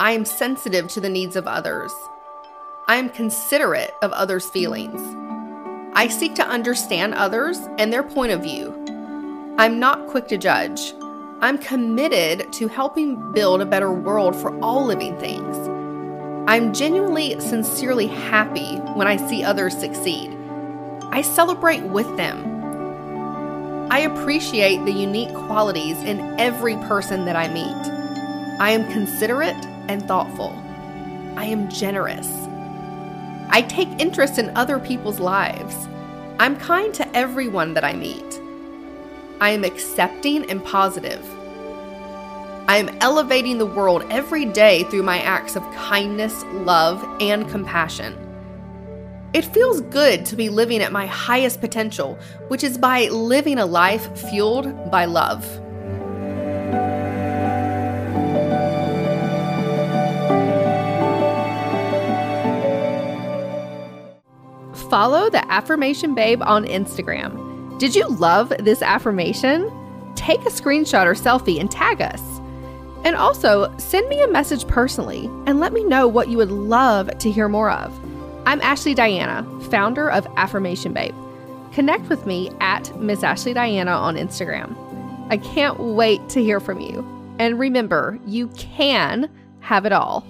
I am sensitive to the needs of others. I am considerate of others' feelings. I seek to understand others and their point of view. I'm not quick to judge. I'm committed to helping build a better world for all living things. I'm genuinely, sincerely happy when I see others succeed. I celebrate with them. I appreciate the unique qualities in every person that I meet. I am considerate and thoughtful. I am generous. I take interest in other people's lives. I'm kind to everyone that I meet. I am accepting and positive. I am elevating the world every day through my acts of kindness, love, and compassion. It feels good to be living at my highest potential, which is by living a life fueled by love. Follow the Affirmation Babe on Instagram. Did you love this affirmation? Take a screenshot or selfie and tag us. And also, send me a message personally and let me know what you would love to hear more of. I'm Ashley Diana, founder of Affirmation Babe. Connect with me at Miss Ashley Diana on Instagram. I can't wait to hear from you. And remember, you can have it all.